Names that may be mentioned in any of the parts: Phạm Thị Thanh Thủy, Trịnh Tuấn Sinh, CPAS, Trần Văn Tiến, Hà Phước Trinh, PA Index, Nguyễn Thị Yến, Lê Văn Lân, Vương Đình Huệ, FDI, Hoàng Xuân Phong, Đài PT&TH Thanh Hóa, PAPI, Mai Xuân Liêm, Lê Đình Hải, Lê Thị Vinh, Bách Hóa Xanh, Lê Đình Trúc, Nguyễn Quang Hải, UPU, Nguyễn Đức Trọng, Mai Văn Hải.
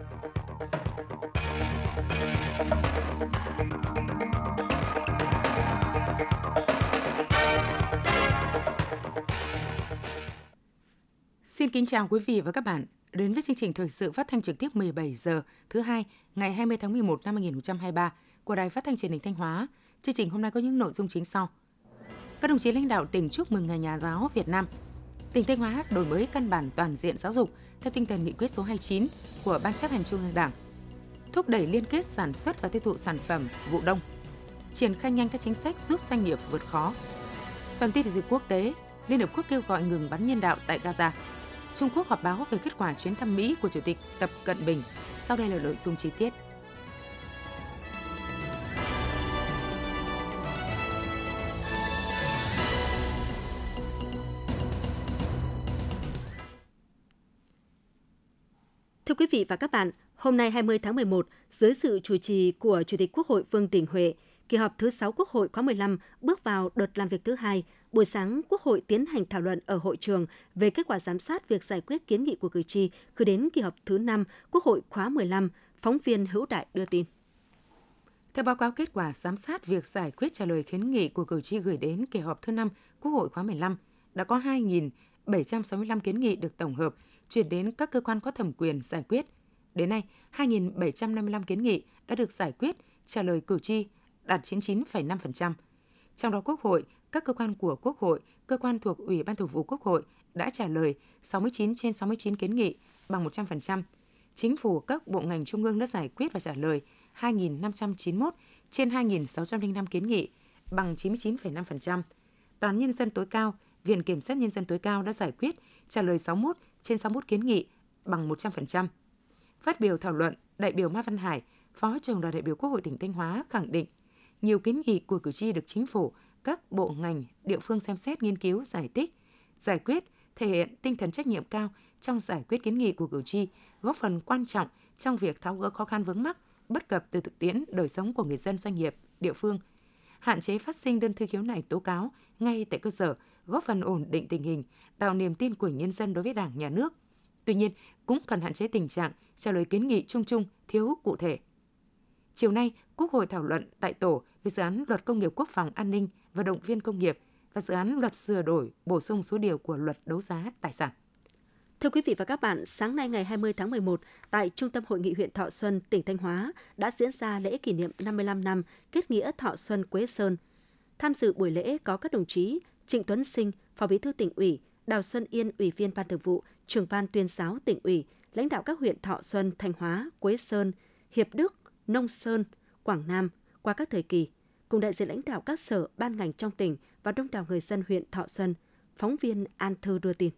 Xin kính chào quý vị và các bạn. Đến với chương trình thời sự phát thanh trực tiếp 17 giờ thứ hai ngày 20 tháng 11 năm 2023 của Đài Phát thanh Truyền hình Thanh Hóa. Chương trình hôm nay có những nội dung chính sau. Các đồng chí lãnh đạo tỉnh chúc mừng Ngày Nhà giáo Việt Nam. Tỉnh Thanh Hóa đổi mới căn bản toàn diện giáo dục theo tinh thần nghị quyết số 29 của Ban Chấp hành Trung ương Đảng. Thúc đẩy liên kết sản xuất và tiêu thụ sản phẩm vụ đông. Triển khai nhanh các chính sách giúp doanh nghiệp vượt khó. Phần tin thời sự quốc tế, Liên Hợp Quốc kêu gọi ngừng bắn nhân đạo tại Gaza. Trung Quốc họp báo về kết quả chuyến thăm Mỹ của Chủ tịch Tập Cận Bình. Sau đây là nội dung chi tiết. Thưa quý vị và các bạn, hôm nay 20 tháng 11, dưới sự chủ trì của Chủ tịch Quốc hội Vương Đình Huệ, kỳ họp thứ 6 Quốc hội khóa 15 bước vào đợt làm việc thứ hai. Buổi sáng, Quốc hội tiến hành thảo luận ở hội trường về kết quả giám sát việc giải quyết kiến nghị của cử tri cứ đến kỳ họp thứ 5 Quốc hội khóa 15, phóng viên Hữu Đại đưa tin. Theo báo cáo kết quả giám sát việc giải quyết trả lời kiến nghị của cử tri gửi đến kỳ họp thứ 5 Quốc hội khóa 15, đã có 2.765 kiến nghị được tổng hợp, chuyển đến các cơ quan có thẩm quyền giải quyết. Đến nay, 2.755 kiến nghị đã được giải quyết, trả lời cử tri đạt 99,5%. Trong đó, Quốc hội, các cơ quan của Quốc hội, cơ quan thuộc Ủy ban Thường vụ Quốc hội đã trả lời 69 trên 69 kiến nghị, bằng 100%. Chính phủ các bộ ngành trung ương đã giải quyết và trả lời 2.591 trên 2.605 kiến nghị, bằng 99,5%. Toán Nhân dân tối cao, Viện Kiểm sát Nhân dân tối cao đã giải quyết, trả lời 61 trên 61 kiến nghị, bằng 100%. Phát biểu thảo luận, đại biểu Mai Văn Hải, Phó trưởng đoàn đại biểu Quốc hội tỉnh Thanh Hóa khẳng định, nhiều kiến nghị của cử tri được chính phủ, các bộ ngành, địa phương xem xét, nghiên cứu, giải thích, giải quyết, thể hiện tinh thần trách nhiệm cao trong giải quyết kiến nghị của cử tri, góp phần quan trọng trong việc tháo gỡ khó khăn vướng mắc, bất cập từ thực tiễn đời sống của người dân, doanh nghiệp, địa phương, hạn chế phát sinh đơn thư khiếu nại tố cáo ngay tại cơ sở, góp phần ổn định tình hình, tạo niềm tin của nhân dân đối với Đảng, Nhà nước. Tuy nhiên, cũng cần hạn chế tình trạng trả lời kiến nghị chung chung, thiếu cụ thể. Chiều nay, Quốc hội thảo luận tại tổ về dự án Luật Công nghiệp Quốc phòng An ninh và Động viên Công nghiệp và dự án Luật sửa đổi bổ sung số điều của Luật Đấu giá Tài sản. Thưa quý vị và các bạn, sáng nay ngày 20 tháng 11, tại Trung tâm Hội nghị huyện Thọ Xuân, tỉnh Thanh Hóa đã diễn ra lễ kỷ niệm 55 năm kết nghĩa Thọ Xuân Quế Sơn. Tham dự buổi lễ có các đồng chí Trịnh Tuấn Sinh, Phó Bí thư Tỉnh ủy, Đào Xuân Yên, Ủy viên Ban Thường vụ, Trưởng ban Tuyên giáo Tỉnh ủy, lãnh đạo các huyện Thọ Xuân, Thanh Hóa, Quế Sơn, Hiệp Đức, Nông Sơn, Quảng Nam qua các thời kỳ, cùng đại diện lãnh đạo các sở, ban ngành trong tỉnh và đông đảo người dân huyện Thọ Xuân. Phóng viên An Thư đưa tin.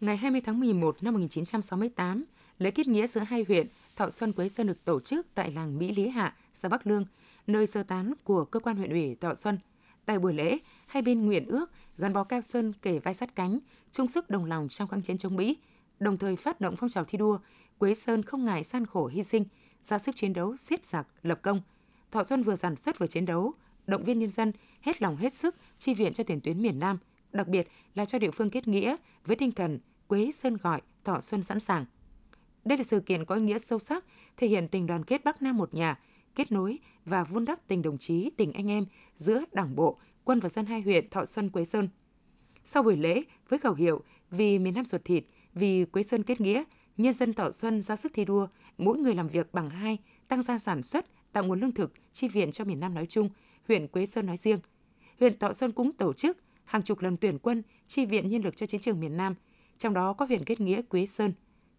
Ngày 20 tháng 11 năm 1968, lễ kết nghĩa giữa hai huyện Thọ Xuân Quế Sơn được tổ chức tại làng Mỹ Lý Hạ, xã Bắc Lương, nơi sơ tán của cơ quan huyện ủy Thọ Xuân. Tại buổi lễ, hai bên nguyện ước gắn bó keo sơn kề vai sát cánh, chung sức đồng lòng trong kháng chiến chống Mỹ, đồng thời phát động phong trào thi đua Quế Sơn không ngại gian khổ hy sinh, ra sức chiến đấu, siết giặc, lập công. Thọ Xuân vừa sản xuất vừa chiến đấu, động viên nhân dân hết lòng hết sức chi viện cho tiền tuyến miền Nam, đặc biệt là cho địa phương kết nghĩa với tinh thần Quế Sơn gọi, Thọ Xuân sẵn sàng. Đây là sự kiện có ý nghĩa sâu sắc, thể hiện tình đoàn kết Bắc Nam một nhà, kết nối và vun đắp tình đồng chí, tình anh em giữa Đảng bộ, quân và dân hai huyện Thọ Xuân Quế Sơn. Sau buổi lễ với khẩu hiệu vì miền Nam ruột thịt, vì Quế Sơn kết nghĩa, nhân dân Thọ Xuân ra sức thi đua, mỗi người làm việc bằng hai, tăng gia sản xuất, tạo nguồn lương thực, chi viện cho miền Nam nói chung, huyện Quế Sơn nói riêng. Huyện Thọ Xuân cũng tổ chức hàng chục lần tuyển quân, chi viện nhân lực cho chiến trường miền Nam, trong đó có huyện kết nghĩa Quế Sơn.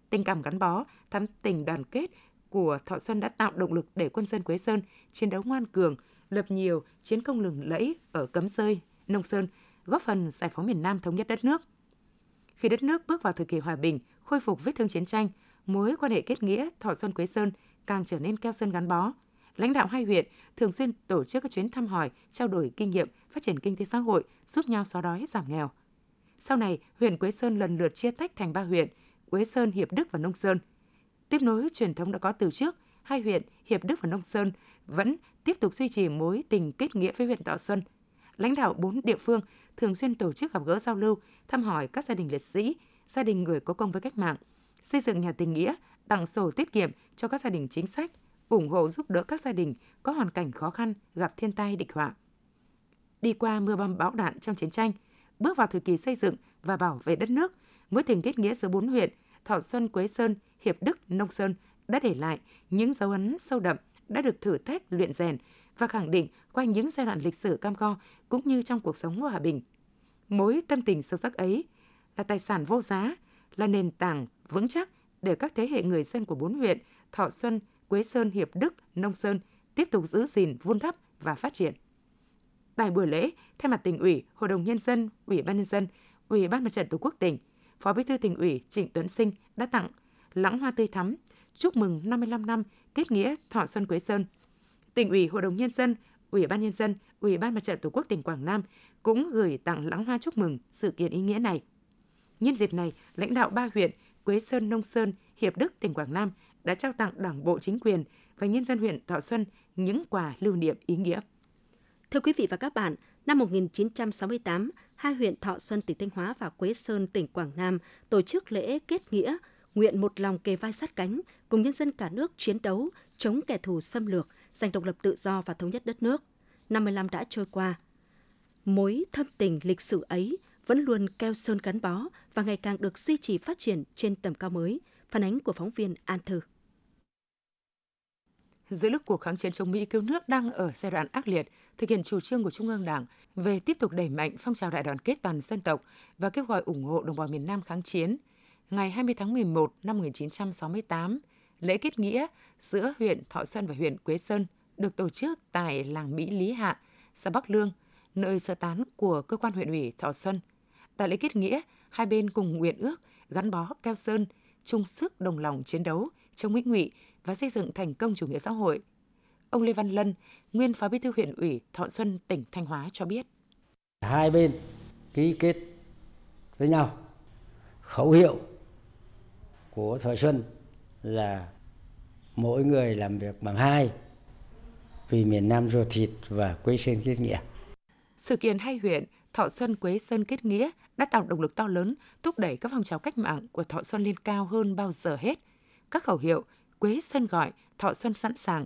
Tình cảm gắn bó, thắm tình đoàn kết của Thọ Xuân đã tạo động lực để quân dân Quế Sơn chiến đấu ngoan cường, lập nhiều chiến công lừng lẫy ở Cấm Rơi, Nông Sơn, góp phần giải phóng miền Nam, thống nhất đất nước. Khi đất nước bước vào thời kỳ hòa bình, khôi phục vết thương chiến tranh, mối quan hệ kết nghĩa Thọ Xuân Quế Sơn càng trở nên keo sơn gắn bó. Lãnh đạo hai huyện thường xuyên tổ chức các chuyến thăm hỏi, trao đổi kinh nghiệm, phát triển kinh tế xã hội, giúp nhau xóa đói, giảm nghèo. Sau này, huyện Quế Sơn lần lượt chia tách thành ba huyện, Quế Sơn, Hiệp Đức và Nông Sơn. Tiếp nối truyền thống đã có từ trước, hai huyện Hiệp Đức và Nông Sơn vẫn tiếp tục duy trì mối tình kết nghĩa với huyện Thọ Xuân. Lãnh đạo bốn địa phương thường xuyên tổ chức gặp gỡ giao lưu, thăm hỏi các gia đình liệt sĩ, gia đình người có công với cách mạng, xây dựng nhà tình nghĩa, tặng sổ tiết kiệm cho các gia đình chính sách, ủng hộ giúp đỡ các gia đình có hoàn cảnh khó khăn gặp thiên tai địch họa. Đi qua mưa bom bão đạn trong chiến tranh, bước vào thời kỳ xây dựng và bảo vệ đất nước, mối tình kết nghĩa giữa 4 huyện Thọ Xuân, Quế Sơn, Hiệp Đức, Nông Sơn đã để lại những dấu ấn sâu đậm, đã được thử thách, luyện rèn và khẳng định qua những giai đoạn lịch sử cam go cũng như trong cuộc sống hòa bình. Mối tâm tình sâu sắc ấy là tài sản vô giá, là nền tảng vững chắc để các thế hệ người dân của 4 huyện Thọ Xuân, Quế Sơn, Hiệp Đức, Nông Sơn tiếp tục giữ gìn, vun đắp và phát triển. Tại buổi lễ, thay mặt Tỉnh ủy, Hội đồng Nhân dân, Ủy ban Nhân dân, Ủy ban Mặt trận Tổ quốc tỉnh, Phó Bí thư Tỉnh ủy Trịnh Tuấn Sinh đã tặng lãng hoa tươi thắm chúc mừng 55 năm kết nghĩa Thọ Xuân Quế Sơn. Tỉnh ủy, Hội đồng Nhân dân, Ủy ban Nhân dân, Ủy ban Mặt trận Tổ quốc tỉnh Quảng Nam cũng gửi tặng lãng hoa chúc mừng sự kiện ý nghĩa này. Nhân dịp này, lãnh đạo 3 huyện Quế Sơn, Nông Sơn, Hiệp Đức, tỉnh Quảng Nam đã trao tặng Đảng bộ, chính quyền và nhân dân huyện Thọ Xuân những quà lưu niệm ý nghĩa. Thưa quý vị và các bạn, năm 1968, hai huyện Thọ Xuân, tỉnh Thanh Hóa và Quế Sơn, tỉnh Quảng Nam tổ chức lễ kết nghĩa, nguyện một lòng kề vai sát cánh, cùng nhân dân cả nước chiến đấu, chống kẻ thù xâm lược, giành độc lập tự do và thống nhất đất nước. 55 đã trôi qua. Mối thâm tình lịch sử ấy vẫn luôn keo sơn gắn bó và ngày càng được duy trì phát triển trên tầm cao mới. Phản ánh của phóng viên An Thư. Giữa lúc cuộc kháng chiến chống Mỹ cứu nước đang ở giai đoạn ác liệt, thực hiện chủ trương của Trung ương Đảng về tiếp tục đẩy mạnh phong trào đại đoàn kết toàn dân tộc và kêu gọi ủng hộ đồng bào miền Nam kháng chiến, ngày 20 tháng 11 năm 1968, lễ kết nghĩa giữa huyện Thọ Xuân và huyện Quế Sơn được tổ chức tại làng Mỹ Lý Hạ, xã Bắc Lương, nơi sơ tán của cơ quan huyện ủy Thọ Xuân. Tại lễ kết nghĩa, hai bên cùng nguyện ước gắn bó keo sơn, chung sức đồng lòng chiến đấu chống Mỹ ngụy và xây dựng thành công chủ nghĩa xã hội. Ông Lê Văn Lân, nguyên Phó Bí thư huyện ủy Thọ Xuân, tỉnh Thanh Hóa cho biết. Hai bên ký kết với nhau. Khẩu hiệu của Thọ Xuân là mỗi người làm việc bằng hai, vì miền Nam ruột thịt và Quế Sơn kết nghĩa. Sự kiện hai huyện Thọ Xuân, Quế Sơn kết nghĩa đã tạo động lực to lớn, thúc đẩy các phong trào cách mạng của Thọ Xuân lên cao hơn bao giờ hết. Các khẩu hiệu Quế Sơn gọi, Thọ Xuân sẵn sàng,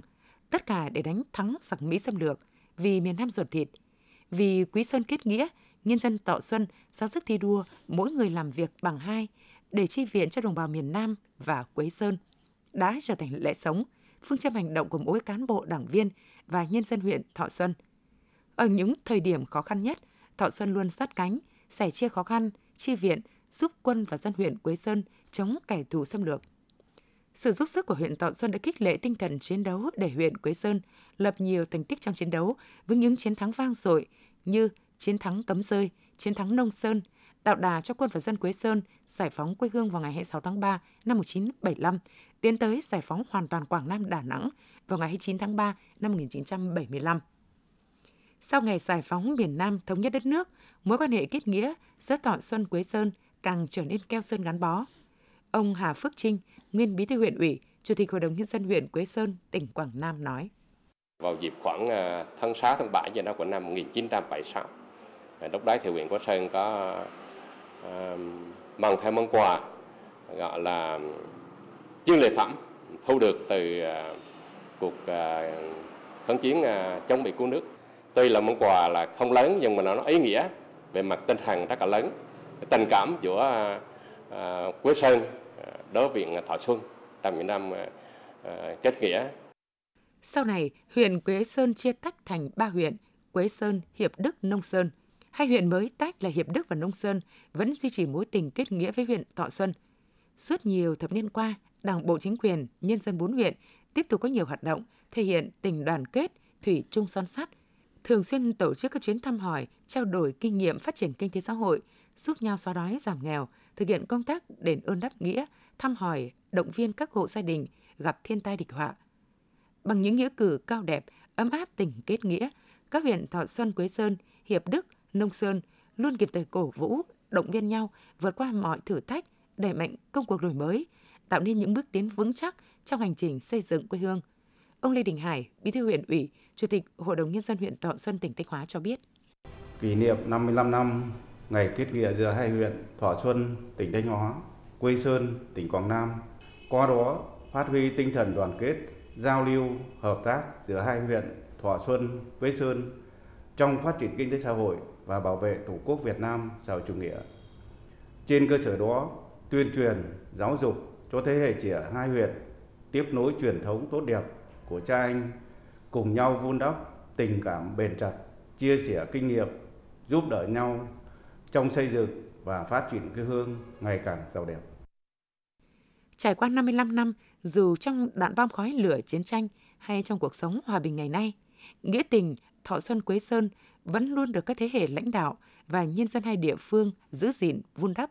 tất cả để đánh thắng giặc Mỹ xâm lược, vì miền Nam ruột thịt. Vì Quế Sơn kết nghĩa, nhân dân Thọ Xuân ra sức thi đua mỗi người làm việc bằng hai để chi viện cho đồng bào miền Nam và Quế Sơn. Đã trở thành lẽ sống, phương châm hành động của mỗi cán bộ, đảng viên và nhân dân huyện Thọ Xuân. Ở những thời điểm khó khăn nhất, Thọ Xuân luôn sát cánh, sẻ chia khó khăn, chi viện, giúp quân và dân huyện Quế Sơn chống kẻ thù xâm lược. Sự giúp sức của huyện Thọ Xuân đã khích lệ tinh thần chiến đấu để huyện Quế Sơn lập nhiều thành tích trong chiến đấu với những chiến thắng vang dội như chiến thắng Cấm Rơi, chiến thắng Nông Sơn, tạo đà cho quân và dân Quế Sơn giải phóng quê hương vào ngày 26 tháng 3 năm 1975, tiến tới giải phóng hoàn toàn Quảng Nam, Đà Nẵng vào ngày 29 tháng 3 năm 1975. Sau ngày giải phóng miền Nam thống nhất đất nước, mối quan hệ kết nghĩa giữa Thọ Xuân, Quế Sơn càng trở nên keo sơn gắn bó. Ông Hà Phước Trinh, nguyên Bí thư huyện ủy, Chủ tịch Hội đồng Nhân dân huyện Quế Sơn, tỉnh Quảng Nam nói. Vào dịp khoảng tháng 6, tháng 7 giờ của năm 1976, lúc đấy thì huyện Quế Sơn có mang theo món quà gọi là chiến lợi phẩm thu được từ cuộc kháng chiến chống Mỹ cứu nước. Tuy là món quà là không lớn nhưng mà nó ý nghĩa về mặt tinh thần rất là lớn, tình cảm giữa Quế Sơn đối với huyện Thọ Xuân trong những năm kết nghĩa. Sau này, huyện Quế Sơn chia tách thành 3 huyện Quế Sơn, Hiệp Đức, Nông Sơn. Hai huyện mới tách là Hiệp Đức và Nông Sơn vẫn duy trì mối tình kết nghĩa với huyện Thọ Xuân. Suốt nhiều thập niên qua, Đảng bộ, chính quyền, nhân dân 4 huyện tiếp tục có nhiều hoạt động thể hiện tình đoàn kết, thủy chung son sắt, thường xuyên tổ chức các chuyến thăm hỏi, trao đổi kinh nghiệm phát triển kinh tế xã hội, giúp nhau xóa đói, giảm nghèo, thực hiện công tác đền ơn đáp nghĩa, thăm hỏi, động viên các hộ gia đình gặp thiên tai địch họa. Bằng những nghĩa cử cao đẹp, ấm áp tình kết nghĩa, các huyện Thọ Xuân, Quế Sơn, Hiệp Đức, Nông Sơn luôn kịp thời cổ vũ, động viên nhau vượt qua mọi thử thách, đẩy mạnh công cuộc đổi mới, tạo nên những bước tiến vững chắc trong hành trình xây dựng quê hương. Ông Lê Đình Hải, Bí thư huyện ủy, Chủ tịch Hội đồng Nhân dân huyện Thọ Xuân, tỉnh Thanh Hóa cho biết. Kỷ niệm 55 năm ngày kết nghĩa giữa hai huyện Thọ Xuân, tỉnh Thanh Hóa, Quế Sơn, tỉnh Quảng Nam Qua đó phát huy tinh thần đoàn kết, giao lưu, hợp tác giữa hai huyện Thọ Xuân, Quế Sơn trong phát triển kinh tế xã hội và bảo vệ Tổ quốc Việt Nam giàu chủ nghĩa. Trên cơ sở đó, tuyên truyền, giáo dục cho thế hệ trẻ hai huyện tiếp nối truyền thống tốt đẹp của cha anh, cùng nhau vun đắp tình cảm bền chặt, chia sẻ kinh nghiệm, giúp đỡ nhau trong xây dựng và phát triển quê hương ngày càng giàu đẹp. Trải qua 55 năm, dù trong đạn bom khói lửa chiến tranh hay trong cuộc sống hòa bình ngày nay, nghĩa tình Thọ Xuân Quế Sơn vẫn luôn được các thế hệ lãnh đạo và nhân dân hai địa phương giữ gìn vun đắp.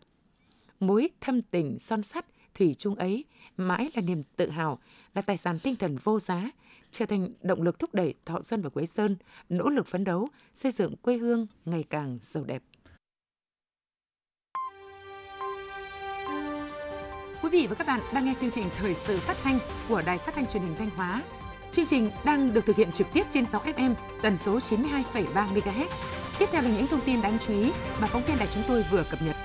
Mối thâm tình son sắt thủy chung ấy mãi là niềm tự hào, là tài sản tinh thần vô giá, trở thành động lực thúc đẩy Thọ Xuân và Quế Sơn nỗ lực phấn đấu xây dựng quê hương ngày càng giàu đẹp. Quý vị và các bạn đang nghe chương trình Thời sự phát thanh của Đài Phát thanh Truyền hình Thanh Hóa. Chương trình đang được thực hiện trực tiếp trên 6 FM, tần số 92,3 MHz. Tiếp theo là những thông tin đáng chú ý mà phóng viên đài chúng tôi vừa cập nhật.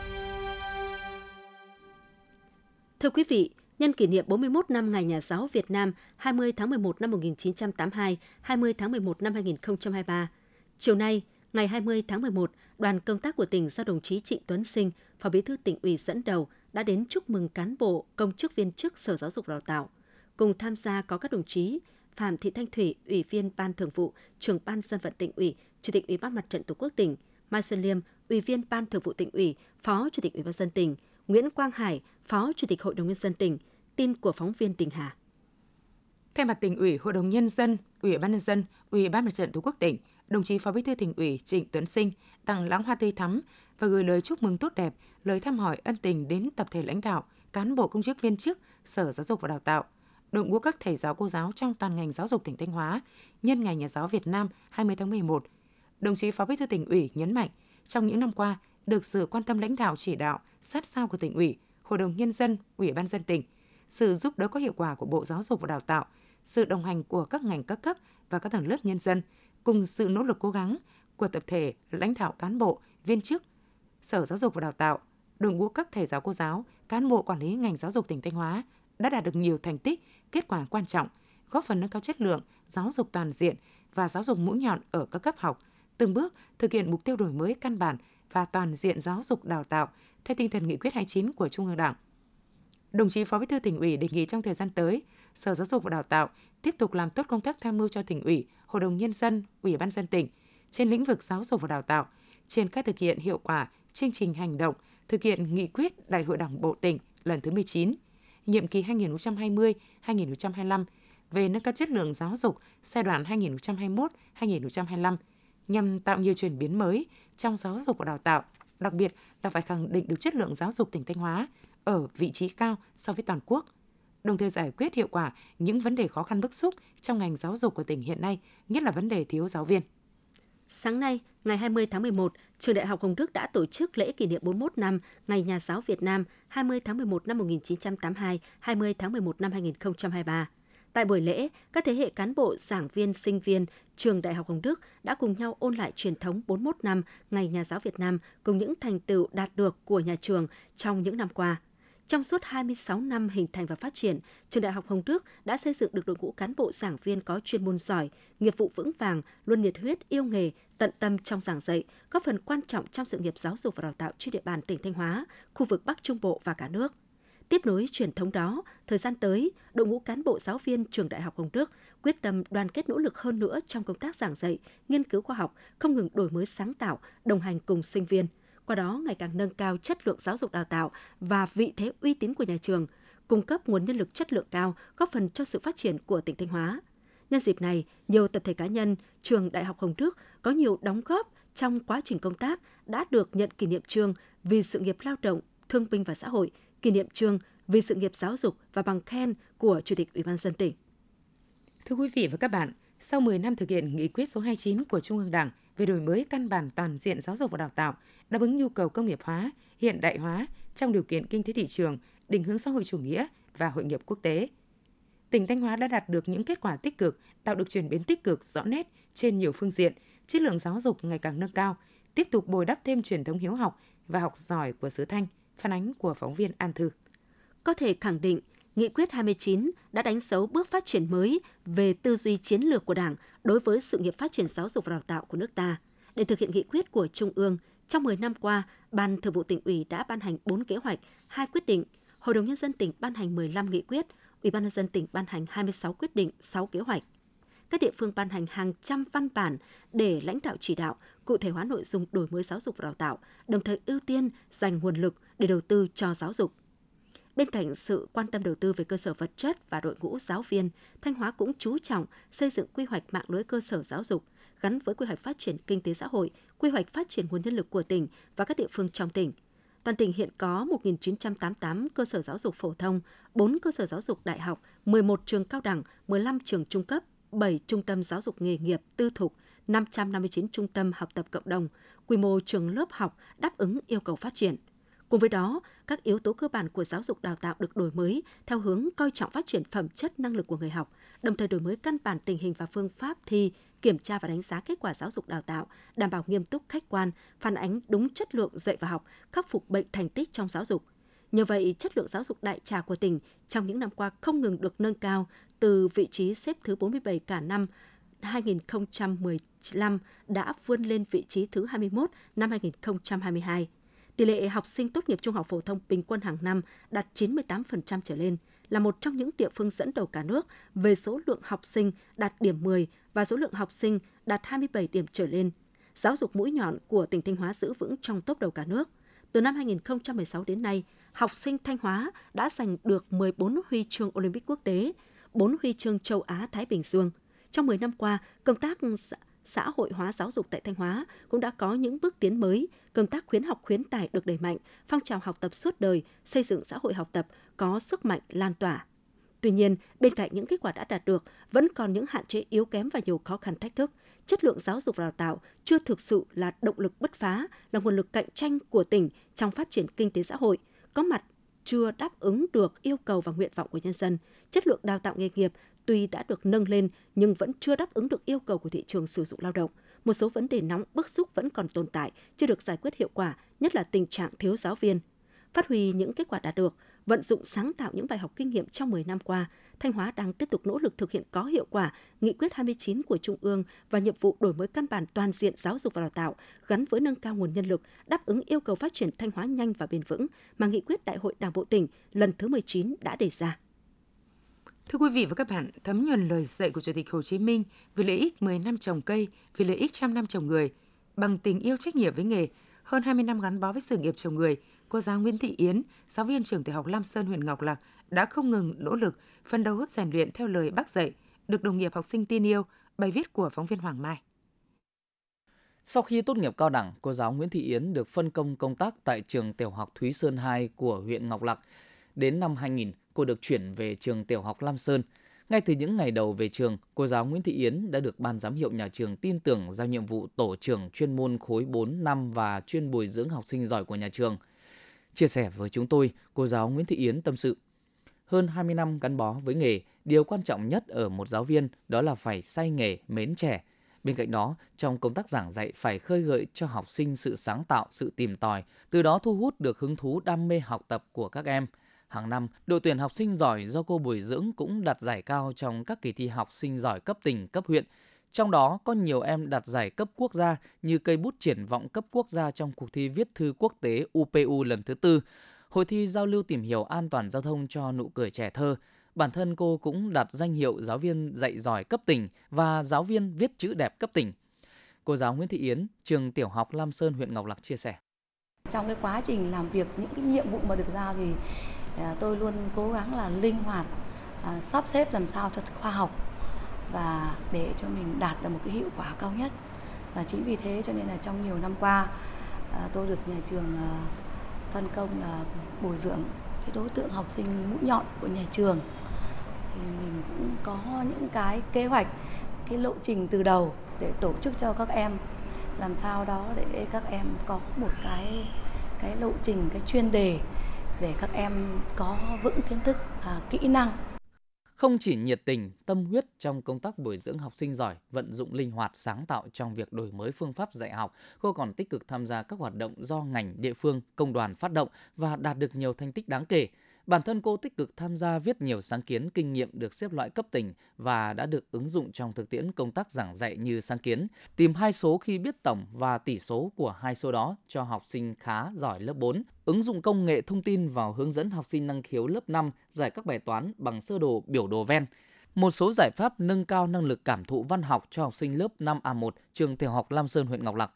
Thưa quý vị, nhân kỷ niệm 41 năm Ngày Nhà giáo Việt Nam 20 tháng 11 năm 1982, 20 tháng 11 năm 2023, chiều nay, ngày 20 tháng 11, đoàn công tác của tỉnh do đồng chí Trịnh Tuấn Sinh, Phó Bí thư Tỉnh ủy dẫn đầu, đã đến chúc mừng cán bộ, công chức viên chức Sở Giáo dục Đào tạo. Cùng tham gia có các đồng chí Phạm Thị Thanh Thủy, Ủy viên Ban Thường vụ, Trưởng Ban Dân vận Tỉnh ủy, Chủ tịch Ủy ban Mặt trận Tổ quốc tỉnh; Mai Xuân Liêm, Ủy viên Ban Thường vụ Tỉnh ủy, Phó Chủ tịch Ủy ban dân tỉnh; Nguyễn Quang Hải, Phó Chủ tịch Hội đồng Nhân dân tỉnh. Tin của phóng viên Đình Hà. Thay mặt Tỉnh ủy, Hội đồng Nhân dân, Ủy ban Nhân dân, Ủy ban Mặt trận Tổ quốc tỉnh, đồng chí Phó Bí thư Tỉnh ủy Trịnh Tuấn Sinh tặng lãng hoa tươi thắm và gửi lời chúc mừng tốt đẹp, lời thăm hỏi ân tình đến tập thể lãnh đạo, cán bộ công chức viên chức Sở Giáo dục và Đào tạo, đội ngũ các thầy giáo cô giáo trong toàn ngành giáo dục tỉnh Thanh Hóa nhân Ngày Nhà giáo Việt Nam 20 tháng 11. Đồng chí Phó Bí thư Tỉnh ủy nhấn mạnh, trong những năm qua, được sự quan tâm lãnh đạo chỉ đạo sát sao của Tỉnh ủy, Hội đồng Nhân dân, Ủy ban dân tỉnh, sự giúp đỡ có hiệu quả của Bộ Giáo dục và Đào tạo, sự đồng hành của các ngành các cấp và các tầng lớp nhân dân, cùng sự nỗ lực cố gắng của tập thể lãnh đạo cán bộ, viên chức Sở Giáo dục và Đào tạo, đội ngũ các thầy giáo cô giáo, cán bộ quản lý ngành giáo dục tỉnh Thanh Hóa đã đạt được nhiều thành tích, kết quả quan trọng, góp phần nâng cao chất lượng giáo dục toàn diện và giáo dục mũi nhọn ở các cấp học, từng bước thực hiện mục tiêu đổi mới căn bản và toàn diện giáo dục đào tạo theo tinh thần nghị quyết 29 của Trung ương Đảng. Đồng chí Phó Bí thư Tỉnh ủy đề nghị trong thời gian tới, Sở Giáo dục và Đào tạo tiếp tục làm tốt công tác tham mưu cho Tỉnh ủy, Hội đồng Nhân dân, Ủy ban dân tỉnh trên lĩnh vực giáo dục và đào tạo, triển khai thực hiện hiệu quả chương trình hành động thực hiện nghị quyết Đại hội Đảng bộ tỉnh lần thứ 19, nhiệm kỳ 2020-2025 về nâng cao chất lượng giáo dục giai đoạn 2021-2025 nhằm tạo nhiều chuyển biến mới trong giáo dục và đào tạo, đặc biệt là phải khẳng định được chất lượng giáo dục tỉnh Thanh Hóa ở vị trí cao so với toàn quốc, đồng thời giải quyết hiệu quả những vấn đề khó khăn bức xúc trong ngành giáo dục của tỉnh hiện nay, nhất là vấn đề thiếu giáo viên. Sáng nay, ngày 20 tháng 11, Trường Đại học Hồng Đức đã tổ chức lễ kỷ niệm 41 năm Ngày Nhà giáo Việt Nam 20 tháng 11 năm 1982, 20 tháng 11 năm 2023. Tại buổi lễ, các thế hệ cán bộ, giảng viên, sinh viên Trường Đại học Hồng Đức đã cùng nhau ôn lại truyền thống 41 năm Ngày Nhà giáo Việt Nam cùng những thành tựu đạt được của nhà trường trong những năm qua. Trong suốt 26 năm hình thành và phát triển, Trường Đại học Hồng Đức đã xây dựng được đội ngũ cán bộ giảng viên có chuyên môn giỏi, nghiệp vụ vững vàng, luôn nhiệt huyết, yêu nghề, tận tâm trong giảng dạy, góp phần quan trọng trong sự nghiệp giáo dục và đào tạo trên địa bàn tỉnh Thanh Hóa, khu vực Bắc Trung Bộ và cả nước. Tiếp nối truyền thống đó, thời gian tới, đội ngũ cán bộ giáo viên Trường Đại học Hồng Đức quyết tâm đoàn kết nỗ lực hơn nữa trong công tác giảng dạy, nghiên cứu khoa học, không ngừng đổi mới sáng tạo, đồng hành cùng sinh viên. Qua đó ngày càng nâng cao chất lượng giáo dục đào tạo và vị thế uy tín của nhà trường, cung cấp nguồn nhân lực chất lượng cao, góp phần cho sự phát triển của tỉnh Thanh Hóa. Nhân dịp này, nhiều tập thể cá nhân Trường Đại học Hồng Đức có nhiều đóng góp trong quá trình công tác đã được nhận kỷ niệm chương vì sự nghiệp lao động, thương binh và xã hội, kỷ niệm chương vì sự nghiệp giáo dục và bằng khen của Chủ tịch Ủy ban nhân dân tỉnh. Thưa quý vị và các bạn, sau 10 năm thực hiện nghị quyết số 29 của Trung ương Đảng về đổi mới căn bản toàn diện giáo dục và đào tạo, đáp ứng nhu cầu công nghiệp hóa, hiện đại hóa trong điều kiện kinh tế thị trường, định hướng xã hội chủ nghĩa và hội nhập quốc tế, tỉnh Thanh Hóa đã đạt được những kết quả tích cực, tạo được chuyển biến tích cực rõ nét trên nhiều phương diện, chất lượng giáo dục ngày càng nâng cao, tiếp tục bồi đắp thêm truyền thống hiếu học và học giỏi của xứ Thanh. Phản ánh của phóng viên An Thư. Có thể khẳng định, Nghị quyết 29 đã đánh dấu bước phát triển mới về tư duy chiến lược của Đảng đối với sự nghiệp phát triển giáo dục và đào tạo của nước ta. Để thực hiện nghị quyết của Trung ương, trong 10 năm qua, Ban Thường vụ Tỉnh ủy đã ban hành 4 kế hoạch, 2 quyết định, Hội đồng Nhân dân tỉnh ban hành 15 nghị quyết, Ủy ban Nhân dân tỉnh ban hành 26 quyết định, 6 kế hoạch. Các địa phương ban hành hàng trăm văn bản để lãnh đạo chỉ đạo, cụ thể hóa nội dung đổi mới giáo dục và đào tạo, đồng thời ưu tiên dành nguồn lực để đầu tư cho giáo dục. Bên cạnh sự quan tâm đầu tư về cơ sở vật chất và đội ngũ giáo viên, Thanh Hóa cũng chú trọng xây dựng quy hoạch mạng lưới cơ sở giáo dục, gắn với quy hoạch phát triển kinh tế xã hội, quy hoạch phát triển nguồn nhân lực của tỉnh và các địa phương trong tỉnh. Toàn tỉnh hiện có 1.988 cơ sở giáo dục phổ thông, 4 cơ sở giáo dục đại học, 11 trường cao đẳng, 15 trường trung cấp, 7 trung tâm giáo dục nghề nghiệp tư thục, 559 trung tâm học tập cộng đồng, quy mô trường lớp học đáp ứng yêu cầu phát triển. Cùng với đó, các yếu tố cơ bản của giáo dục đào tạo được đổi mới theo hướng coi trọng phát triển phẩm chất năng lực của người học, đồng thời đổi mới căn bản tình hình và phương pháp thi, kiểm tra và đánh giá kết quả giáo dục đào tạo, đảm bảo nghiêm túc khách quan, phản ánh đúng chất lượng dạy và học, khắc phục bệnh thành tích trong giáo dục. Nhờ vậy, chất lượng giáo dục đại trà của tỉnh trong những năm qua không ngừng được nâng cao, từ vị trí xếp thứ 47 cả năm 2015 đã vươn lên vị trí thứ 21 năm 2022. Tỷ lệ học sinh tốt nghiệp trung học phổ thông bình quân hàng năm đạt 98% trở lên, là một trong những địa phương dẫn đầu cả nước về số lượng học sinh đạt điểm 10 và số lượng học sinh đạt 27 điểm trở lên. Giáo dục mũi nhọn của tỉnh Thanh Hóa giữ vững trong top đầu cả nước. Từ năm 2016 đến nay, học sinh Thanh Hóa đã giành được 14 huy chương Olympic quốc tế, 4 huy chương châu Á-Thái Bình Dương. Trong 10 năm qua, công tác xã hội hóa giáo dục tại Thanh Hóa cũng đã có những bước tiến mới, công tác khuyến học khuyến tài được đẩy mạnh, phong trào học tập suốt đời, xây dựng xã hội học tập có sức mạnh lan tỏa. Tuy nhiên, bên cạnh những kết quả đã đạt được, vẫn còn những hạn chế yếu kém và nhiều khó khăn thách thức. Chất lượng giáo dục và đào tạo chưa thực sự là động lực bứt phá, là nguồn lực cạnh tranh của tỉnh trong phát triển kinh tế xã hội, có mặt chưa đáp ứng được yêu cầu và nguyện vọng của nhân dân. Chất lượng đào tạo nghề nghiệp tuy đã được nâng lên nhưng vẫn chưa đáp ứng được yêu cầu của thị trường sử dụng lao động. Một số vấn đề nóng bức xúc vẫn còn tồn tại, chưa được giải quyết hiệu quả, nhất là tình trạng thiếu giáo viên. Phát huy những kết quả đạt được, vận dụng sáng tạo những bài học kinh nghiệm trong 10 năm qua, Thanh Hóa đang tiếp tục nỗ lực thực hiện có hiệu quả nghị quyết 29 của Trung ương và nhiệm vụ đổi mới căn bản toàn diện giáo dục và đào tạo gắn với nâng cao nguồn nhân lực, đáp ứng yêu cầu phát triển Thanh Hóa nhanh và bền vững mà nghị quyết Đại hội Đảng bộ tỉnh lần thứ 19 đã đề ra. Thưa quý vị và các bạn, thấm nhuần lời dạy của Chủ tịch Hồ Chí Minh vì lợi ích 10 năm trồng cây, vì lợi ích 100 năm trồng người, bằng tình yêu trách nhiệm với nghề, hơn 20 năm gắn bó với sự nghiệp trồng người, cô giáo Nguyễn Thị Yến, giáo viên trường Tiểu học Lam Sơn, huyện Ngọc Lặc đã không ngừng nỗ lực, phấn đấu rèn luyện theo lời Bác dạy, được đồng nghiệp học sinh tin yêu. Bài viết của phóng viên Hoàng Mai. Sau khi tốt nghiệp cao đẳng, cô giáo Nguyễn Thị Yến được phân công công tác tại trường Tiểu học Thúy Sơn 2 của huyện Ngọc Lặc. Đến năm 2000, cô được chuyển về trường Tiểu học Lam Sơn. Ngay từ những ngày đầu về trường, cô giáo Nguyễn Thị Yến đã được Ban giám hiệu nhà trường tin tưởng giao nhiệm vụ tổ trưởng chuyên môn khối 4 năm và chuyên bồi dưỡng học sinh giỏi của nhà trường. Chia sẻ với chúng tôi, cô giáo Nguyễn Thị Yến tâm sự. Hơn 20 năm gắn bó với nghề, điều quan trọng nhất ở một giáo viên đó là phải say nghề, mến trẻ. Bên cạnh đó, trong công tác giảng dạy phải khơi gợi cho học sinh sự sáng tạo, sự tìm tòi, từ đó thu hút được hứng thú đam mê học tập của các em. Hàng năm, đội tuyển học sinh giỏi do cô bồi dưỡng cũng đạt giải cao trong các kỳ thi học sinh giỏi cấp tỉnh, cấp huyện. Trong đó có nhiều em đạt giải cấp quốc gia như cây bút triển vọng cấp quốc gia trong cuộc thi viết thư quốc tế UPU lần thứ 4, hội thi giao lưu tìm hiểu an toàn giao thông cho nụ cười trẻ thơ. Bản thân cô cũng đạt danh hiệu giáo viên dạy giỏi cấp tỉnh và giáo viên viết chữ đẹp cấp tỉnh. Cô giáo Nguyễn Thị Yến, trường Tiểu học Lam Sơn, huyện Ngọc Lặc chia sẻ. Trong cái quá trình làm việc, những cái nhiệm vụ mà được giao thì tôi luôn cố gắng là linh hoạt, sắp xếp làm sao cho khoa học và để cho mình đạt được một cái hiệu quả cao nhất. Và chính vì thế cho nên là trong nhiều năm qua tôi được nhà trường phân công là bồi dưỡng cái đối tượng học sinh mũi nhọn của nhà trường. Thì mình cũng có những cái kế hoạch, cái lộ trình từ đầu để tổ chức cho các em làm sao đó để các em có một cái lộ trình, cái chuyên đề để các em có vững kiến thức, kỹ năng. Không chỉ nhiệt tình, tâm huyết trong công tác bồi dưỡng học sinh giỏi, vận dụng linh hoạt, sáng tạo trong việc đổi mới phương pháp dạy học, cô còn tích cực tham gia các hoạt động do ngành, địa phương, công đoàn phát động và đạt được nhiều thành tích đáng kể. Bản thân cô tích cực tham gia viết nhiều sáng kiến, kinh nghiệm được xếp loại cấp tỉnh và đã được ứng dụng trong thực tiễn công tác giảng dạy như sáng kiến tìm hai số khi biết tổng và tỷ số của hai số đó cho học sinh khá giỏi lớp 4, ứng dụng công nghệ thông tin vào hướng dẫn học sinh năng khiếu lớp 5 giải các bài toán bằng sơ đồ, biểu đồ ven. Một số giải pháp nâng cao năng lực cảm thụ văn học cho học sinh lớp 5A1 trường Tiểu học Lam Sơn, huyện Ngọc Lặc.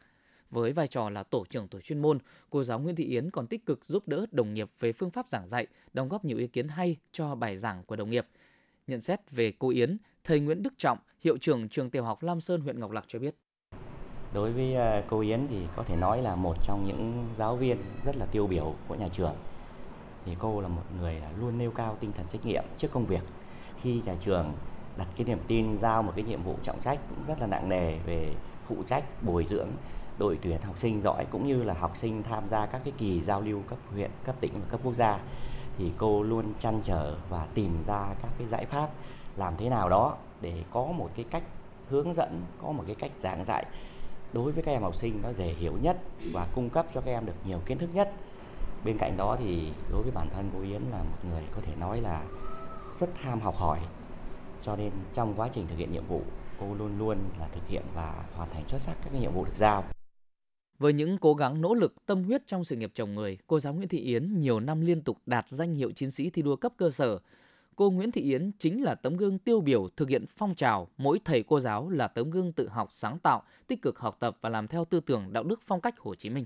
Với vai trò là tổ trưởng tổ chuyên môn, cô giáo Nguyễn Thị Yến còn tích cực giúp đỡ đồng nghiệp về phương pháp giảng dạy, đóng góp nhiều ý kiến hay cho bài giảng của đồng nghiệp. Nhận xét về cô Yến, thầy Nguyễn Đức Trọng, hiệu trưởng trường Tiểu học Lam Sơn, huyện Ngọc Lặc cho biết. Đối với cô Yến thì có thể nói là một trong những giáo viên rất là tiêu biểu của nhà trường. Thì cô là một người luôn nêu cao tinh thần trách nhiệm trước công việc. Khi nhà trường đặt cái niềm tin giao một cái nhiệm vụ trọng trách cũng rất là nặng nề về phụ trách bồi dưỡng đội tuyển học sinh giỏi cũng như là học sinh tham gia các cái kỳ giao lưu cấp huyện, cấp tỉnh và cấp quốc gia, thì cô luôn trăn trở và tìm ra các cái giải pháp làm thế nào đó để có một cái cách hướng dẫn, có một cái cách giảng dạy đối với các em học sinh nó dễ hiểu nhất và cung cấp cho các em được nhiều kiến thức nhất. Bên cạnh đó thì đối với bản thân cô Yến là một người có thể nói là rất ham học hỏi, cho nên trong quá trình thực hiện nhiệm vụ cô luôn luôn là thực hiện và hoàn thành xuất sắc các nhiệm vụ được giao. Với những cố gắng nỗ lực tâm huyết trong sự nghiệp chồng người, cô giáo Nguyễn Thị Yến nhiều năm liên tục đạt danh hiệu chiến sĩ thi đua cấp cơ sở. Cô Nguyễn Thị Yến chính là tấm gương tiêu biểu thực hiện phong trào mỗi thầy cô giáo là tấm gương tự học, sáng tạo, tích cực học tập và làm theo tư tưởng đạo đức phong cách Hồ Chí Minh.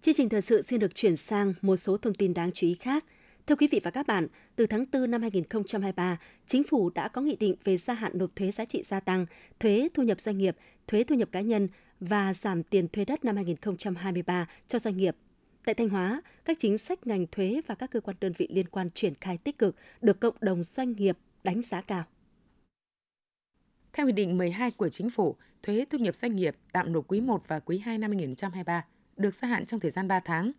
Chương trình thời sự xin được chuyển sang một số thông tin đáng chú ý khác. Thưa quý vị và các bạn, từ tháng 4 năm 2023, Chính phủ đã có nghị định về gia hạn nộp thuế giá trị gia tăng, thuế thu nhập doanh nghiệp, thuế thu nhập cá nhân và giảm tiền thuê đất năm 2023 cho doanh nghiệp. Tại Thanh Hóa, các chính sách ngành thuế và các cơ quan đơn vị liên quan triển khai tích cực được cộng đồng doanh nghiệp đánh giá cao. Theo Nghị định 12 của Chính phủ, thuế thu nhập doanh nghiệp tạm nộp quý 1 và quý 2 năm 2023 được gia hạn trong thời gian 3 tháng.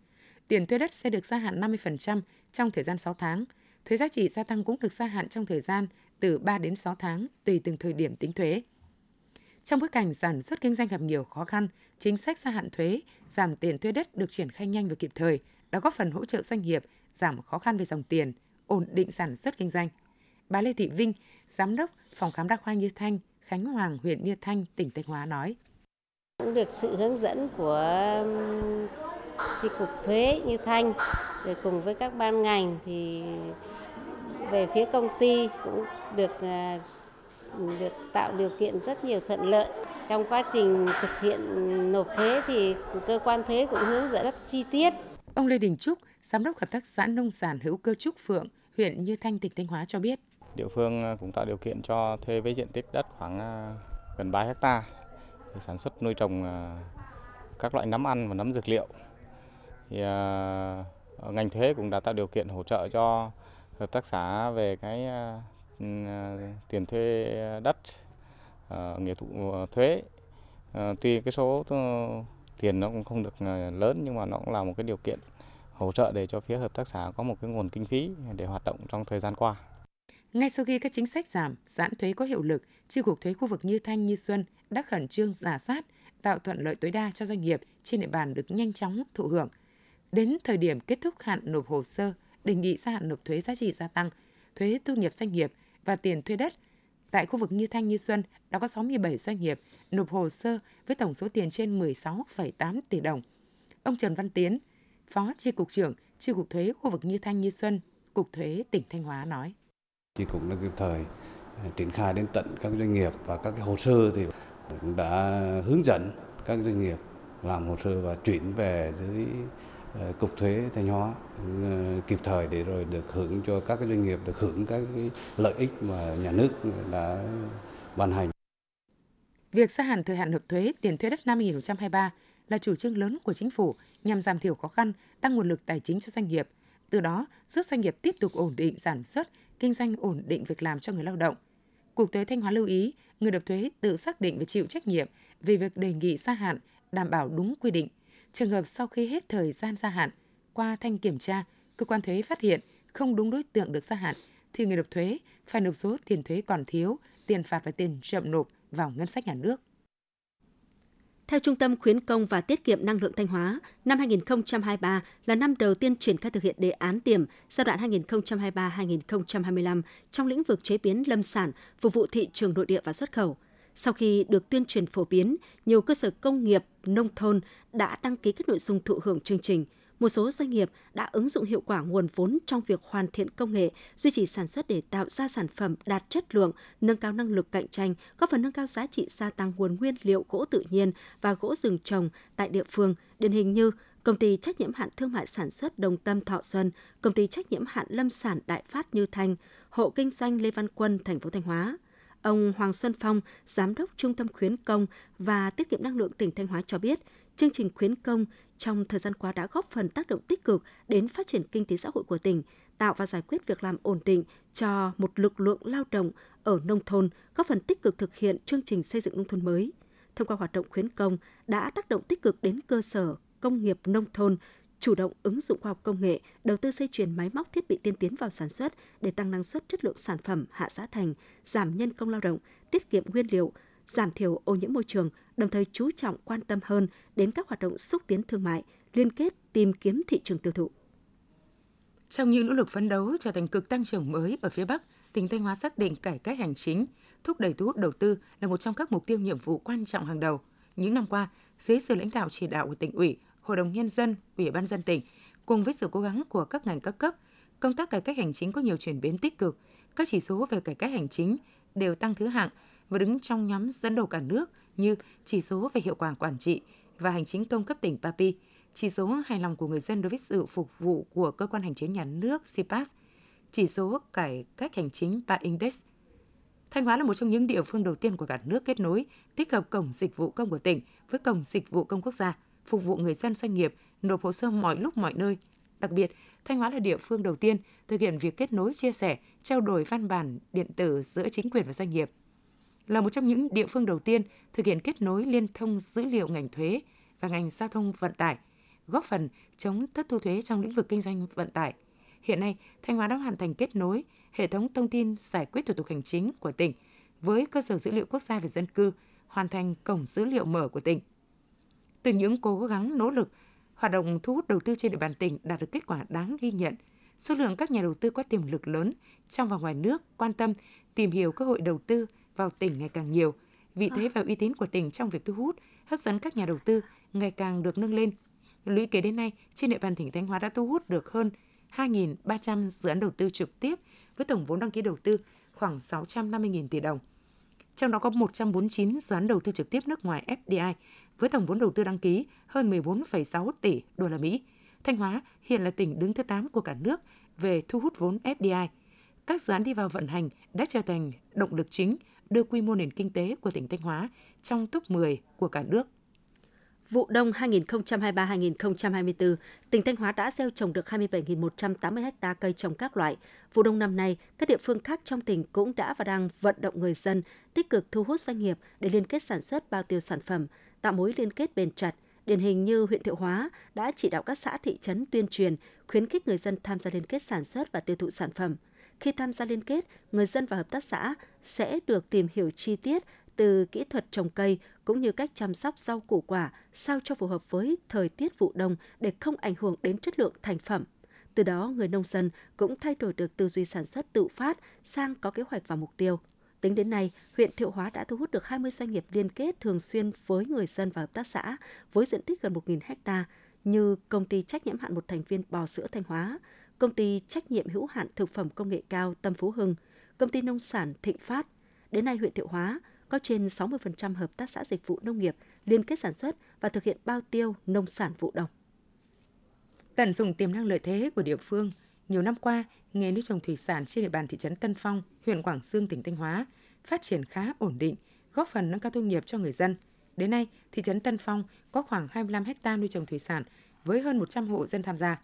Tiền thuê đất sẽ được gia hạn 50% trong thời gian 6 tháng. Thuế giá trị gia tăng cũng được gia hạn trong thời gian từ 3 đến 6 tháng tùy từng thời điểm tính thuế. Trong bối cảnh sản xuất kinh doanh gặp nhiều khó khăn, chính sách gia hạn thuế, giảm tiền thuê đất được triển khai nhanh và kịp thời đã góp phần hỗ trợ doanh nghiệp giảm khó khăn về dòng tiền, ổn định sản xuất kinh doanh. Bà Lê Thị Vinh, giám đốc phòng khám đa khoa Như Thanh, Khánh Hoàng, huyện Như Thanh, tỉnh Thanh Hóa nói: Cũng được sự hướng dẫn của Chi cục thuế Như Thanh để cùng với các ban ngành thì về phía công ty cũng được tạo điều kiện rất nhiều thuận lợi. Trong quá trình thực hiện nộp thuế thì cơ quan thuế cũng hướng dẫn rất chi tiết. Ông Lê Đình Trúc, giám đốc hợp tác xã nông sản hữu cơ Trúc Phượng, huyện Như Thanh, tỉnh Thanh Hóa cho biết. Địa phương cũng tạo điều kiện cho thuê với diện tích đất khoảng gần 3 hectare để sản xuất nuôi trồng các loại nấm ăn và nấm dược liệu. Thì ngành thuế cũng đã tạo điều kiện hỗ trợ cho hợp tác xã về cái tiền thuê đất, nghĩa vụ thuế. Tuy cái số tiền nó cũng không được lớn nhưng mà nó cũng là một cái điều kiện hỗ trợ để cho phía hợp tác xã có một cái nguồn kinh phí để hoạt động trong thời gian qua. Ngay sau khi các chính sách giảm, giãn thuế có hiệu lực, Chi cục thuế khu vực Như Thanh, Như Xuân đã khẩn trương rà soát, tạo thuận lợi tối đa cho doanh nghiệp trên địa bàn được nhanh chóng thụ hưởng. Đến thời điểm kết thúc hạn nộp hồ sơ, đề nghị gia hạn nộp thuế giá trị gia tăng, thuế thu nhập doanh nghiệp và tiền thuê đất. Tại khu vực Như Thanh, Như Xuân đã có 67 doanh nghiệp nộp hồ sơ với tổng số tiền trên 16,8 tỷ đồng. Ông Trần Văn Tiến, Phó Chi cục trưởng Chi cục thuế khu vực Như Thanh, Như Xuân, Cục Thuế tỉnh Thanh Hóa nói: Chi cục đã kịp thời triển khai đến tận các doanh nghiệp và các cái hồ sơ thì cũng đã hướng dẫn các doanh nghiệp làm hồ sơ và chuyển về dưới Cục Thuế Thanh Hóa kịp thời để rồi được hưởng cho các doanh nghiệp được hưởng các cái lợi ích mà nhà nước đã ban hành. Việc gia hạn thời hạn nộp thuế tiền thuê đất năm 2023 là chủ trương lớn của Chính phủ nhằm giảm thiểu khó khăn, tăng nguồn lực tài chính cho doanh nghiệp, từ đó giúp doanh nghiệp tiếp tục ổn định sản xuất, kinh doanh, ổn định việc làm cho người lao động. Cục Thuế Thanh Hóa lưu ý, người nộp thuế tự xác định và chịu trách nhiệm về việc đề nghị gia hạn đảm bảo đúng quy định. Trường hợp sau khi hết thời gian gia hạn, qua thanh kiểm tra, cơ quan thuế phát hiện không đúng đối tượng được gia hạn, thì người nộp thuế phải nộp số tiền thuế còn thiếu, tiền phạt và tiền chậm nộp vào ngân sách nhà nước. Theo Trung tâm Khuyến công và Tiết kiệm Năng lượng Thanh Hóa, năm 2023 là năm đầu tiên triển khai thực hiện đề án điểm giai đoạn 2023-2025 trong lĩnh vực chế biến lâm sản, phục vụ thị trường nội địa và xuất khẩu. Sau khi được tuyên truyền phổ biến, nhiều cơ sở công nghiệp, nông thôn đã đăng ký các nội dung thụ hưởng chương trình. Một số doanh nghiệp đã ứng dụng hiệu quả nguồn vốn trong việc hoàn thiện công nghệ, duy trì sản xuất để tạo ra sản phẩm đạt chất lượng, nâng cao năng lực cạnh tranh, góp phần nâng cao giá trị gia tăng nguồn nguyên liệu gỗ tự nhiên và gỗ rừng trồng tại địa phương, điển hình như Công ty trách nhiệm hạn thương mại sản xuất Đồng Tâm Thọ Xuân, Công ty trách nhiệm hạn lâm sản Đại Phát Như Thanh, hộ kinh doanh Lê Văn Quân, thành phố Thanh Hóa. Ông Hoàng Xuân Phong, Giám đốc Trung tâm Khuyến công và Tiết kiệm Năng lượng tỉnh Thanh Hóa cho biết, chương trình khuyến công trong thời gian qua đã góp phần tác động tích cực đến phát triển kinh tế xã hội của tỉnh, tạo và giải quyết việc làm ổn định cho một lực lượng lao động ở nông thôn, góp phần tích cực thực hiện chương trình xây dựng nông thôn mới. Thông qua hoạt động khuyến công đã tác động tích cực đến cơ sở công nghiệp nông thôn, chủ động ứng dụng khoa học công nghệ, đầu tư dây chuyền máy móc thiết bị tiên tiến vào sản xuất để tăng năng suất chất lượng sản phẩm, hạ giá thành, giảm nhân công lao động, tiết kiệm nguyên liệu, giảm thiểu ô nhiễm môi trường, đồng thời chú trọng quan tâm hơn đến các hoạt động xúc tiến thương mại, liên kết tìm kiếm thị trường tiêu thụ. Trong những nỗ lực phấn đấu trở thành cực tăng trưởng mới ở phía Bắc, tỉnh Thanh Hóa xác định cải cách hành chính, thúc đẩy thu hút đầu tư là một trong các mục tiêu nhiệm vụ quan trọng hàng đầu. Những năm qua, dưới sự lãnh đạo chỉ đạo của tỉnh ủy, Hội đồng Nhân dân, Ủy ban nhân dân tỉnh, cùng với sự cố gắng của các ngành các cấp, công tác cải cách hành chính có nhiều chuyển biến tích cực. Các chỉ số về cải cách hành chính đều tăng thứ hạng và đứng trong nhóm dẫn đầu cả nước như chỉ số về hiệu quả quản trị và hành chính công cấp tỉnh PAPI, chỉ số hài lòng của người dân đối với sự phục vụ của cơ quan hành chính nhà nước CPAS, chỉ số cải cách hành chính PA Index. Thanh Hóa là một trong những địa phương đầu tiên của cả nước kết nối tích hợp cổng dịch vụ công của tỉnh với cổng dịch vụ công quốc gia, phục vụ người dân doanh nghiệp nộp hồ sơ mọi lúc mọi nơi. Đặc biệt, Thanh Hóa là địa phương đầu tiên thực hiện việc kết nối, chia sẻ, trao đổi văn bản điện tử giữa chính quyền và doanh nghiệp. Là một trong những địa phương đầu tiên thực hiện kết nối liên thông dữ liệu ngành thuế và ngành giao thông vận tải, góp phần chống thất thu thuế trong lĩnh vực kinh doanh vận tải. Hiện nay, Thanh Hóa đã hoàn thành kết nối hệ thống thông tin giải quyết thủ tục hành chính của tỉnh với cơ sở dữ liệu quốc gia về dân cư, hoàn thành cổng dữ liệu mở của tỉnh. Từ những cố gắng nỗ lực, hoạt động thu hút đầu tư trên địa bàn tỉnh đạt được kết quả đáng ghi nhận. Số lượng các nhà đầu tư có tiềm lực lớn trong và ngoài nước quan tâm tìm hiểu cơ hội đầu tư vào tỉnh ngày càng nhiều. Vị thế và uy tín của tỉnh trong việc thu hút, hấp dẫn các nhà đầu tư ngày càng được nâng lên. Lũy kế đến nay, trên địa bàn tỉnh Thanh Hóa đã thu hút được hơn 2.300 dự án đầu tư trực tiếp với tổng vốn đăng ký đầu tư khoảng 650.000 tỷ đồng. Trong đó có 149 dự án đầu tư trực tiếp nước ngoài FDI với tổng vốn đầu tư đăng ký hơn 14,6 tỷ đô la Mỹ. Thanh Hóa hiện là tỉnh đứng thứ 8 của cả nước về thu hút vốn FDI. Các dự án đi vào vận hành đã trở thành động lực chính đưa quy mô nền kinh tế của tỉnh Thanh Hóa trong top 10 của cả nước. Vụ đông 2023-2024, tỉnh Thanh Hóa đã gieo trồng được 27.180 ha cây trồng các loại. Vụ đông năm nay, các địa phương khác trong tỉnh cũng đã và đang vận động người dân tích cực thu hút doanh nghiệp để liên kết sản xuất bao tiêu sản phẩm, tạo mối liên kết bền chặt. Điển hình như huyện Thiệu Hóa đã chỉ đạo các xã thị trấn tuyên truyền, khuyến khích người dân tham gia liên kết sản xuất và tiêu thụ sản phẩm. Khi tham gia liên kết, người dân và hợp tác xã sẽ được tìm hiểu chi tiết từ kỹ thuật trồng cây cũng như cách chăm sóc rau củ quả sao cho phù hợp với thời tiết vụ đông để không ảnh hưởng đến chất lượng thành phẩm. Từ đó, người nông dân cũng thay đổi được tư duy sản xuất tự phát sang có kế hoạch và mục tiêu. Tính đến nay, huyện Thiệu Hóa đã thu hút được 20 doanh nghiệp liên kết thường xuyên với người dân và hợp tác xã với diện tích gần 1.000 ha như công ty trách nhiệm hạn một thành viên bò sữa Thanh Hóa, công ty trách nhiệm hữu hạn thực phẩm công nghệ cao Tâm Phú Hưng, công ty nông sản Thịnh Phát. Đến nay, huyện Thiệu Hóa có trên 60% hợp tác xã dịch vụ nông nghiệp liên kết sản xuất và thực hiện bao tiêu nông sản vụ đông. Tận dụng tiềm năng lợi thế của địa phương, nhiều năm qua, nghề nuôi trồng thủy sản trên địa bàn thị trấn Tân Phong, huyện Quảng Xương, tỉnh Thanh Hóa phát triển khá ổn định, góp phần nâng cao thu nhập cho người dân. Đến nay, thị trấn Tân Phong có khoảng 25 ha nuôi trồng thủy sản với hơn 100 hộ dân tham gia.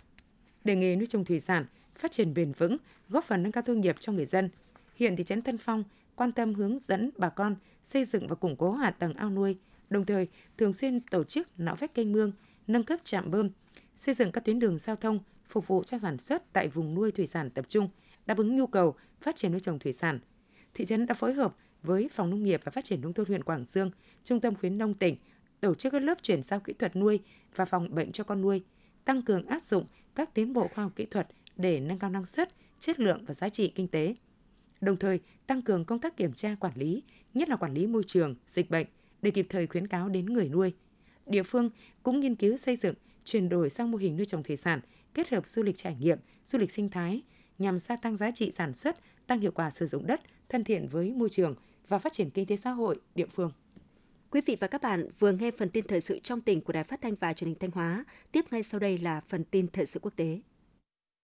Để nghề nuôi trồng thủy sản phát triển bền vững, góp phần nâng cao thu nhập cho người dân, hiện thị trấn Tân Phong quan tâm hướng dẫn bà con xây dựng và củng cố hạ tầng ao nuôi, đồng thời thường xuyên tổ chức nạo vét kênh mương, nâng cấp trạm bơm, xây dựng các tuyến đường giao thông phục vụ cho sản xuất tại vùng nuôi thủy sản tập trung, đáp ứng nhu cầu phát triển nuôi trồng thủy sản. Thị trấn đã phối hợp với Phòng Nông nghiệp và Phát triển Nông thôn huyện Quảng Dương, Trung tâm Khuyến nông tỉnh tổ chức các lớp chuyển giao kỹ thuật nuôi và phòng bệnh cho con nuôi, tăng cường áp dụng các tiến bộ khoa học kỹ thuật để nâng cao năng suất, chất lượng và giá trị kinh tế. Đồng thời, tăng cường công tác kiểm tra quản lý, nhất là quản lý môi trường, dịch bệnh để kịp thời khuyến cáo đến người nuôi. Địa phương cũng nghiên cứu xây dựng, chuyển đổi sang mô hình nuôi trồng thủy sản, kết hợp du lịch trải nghiệm, du lịch sinh thái nhằm gia tăng giá trị sản xuất, tăng hiệu quả sử dụng đất, thân thiện với môi trường và phát triển kinh tế xã hội địa phương. Quý vị và các bạn vừa nghe phần tin thời sự trong tỉnh của Đài Phát thanh và Truyền hình Thanh Hóa. Tiếp ngay sau đây là phần tin thời sự quốc tế.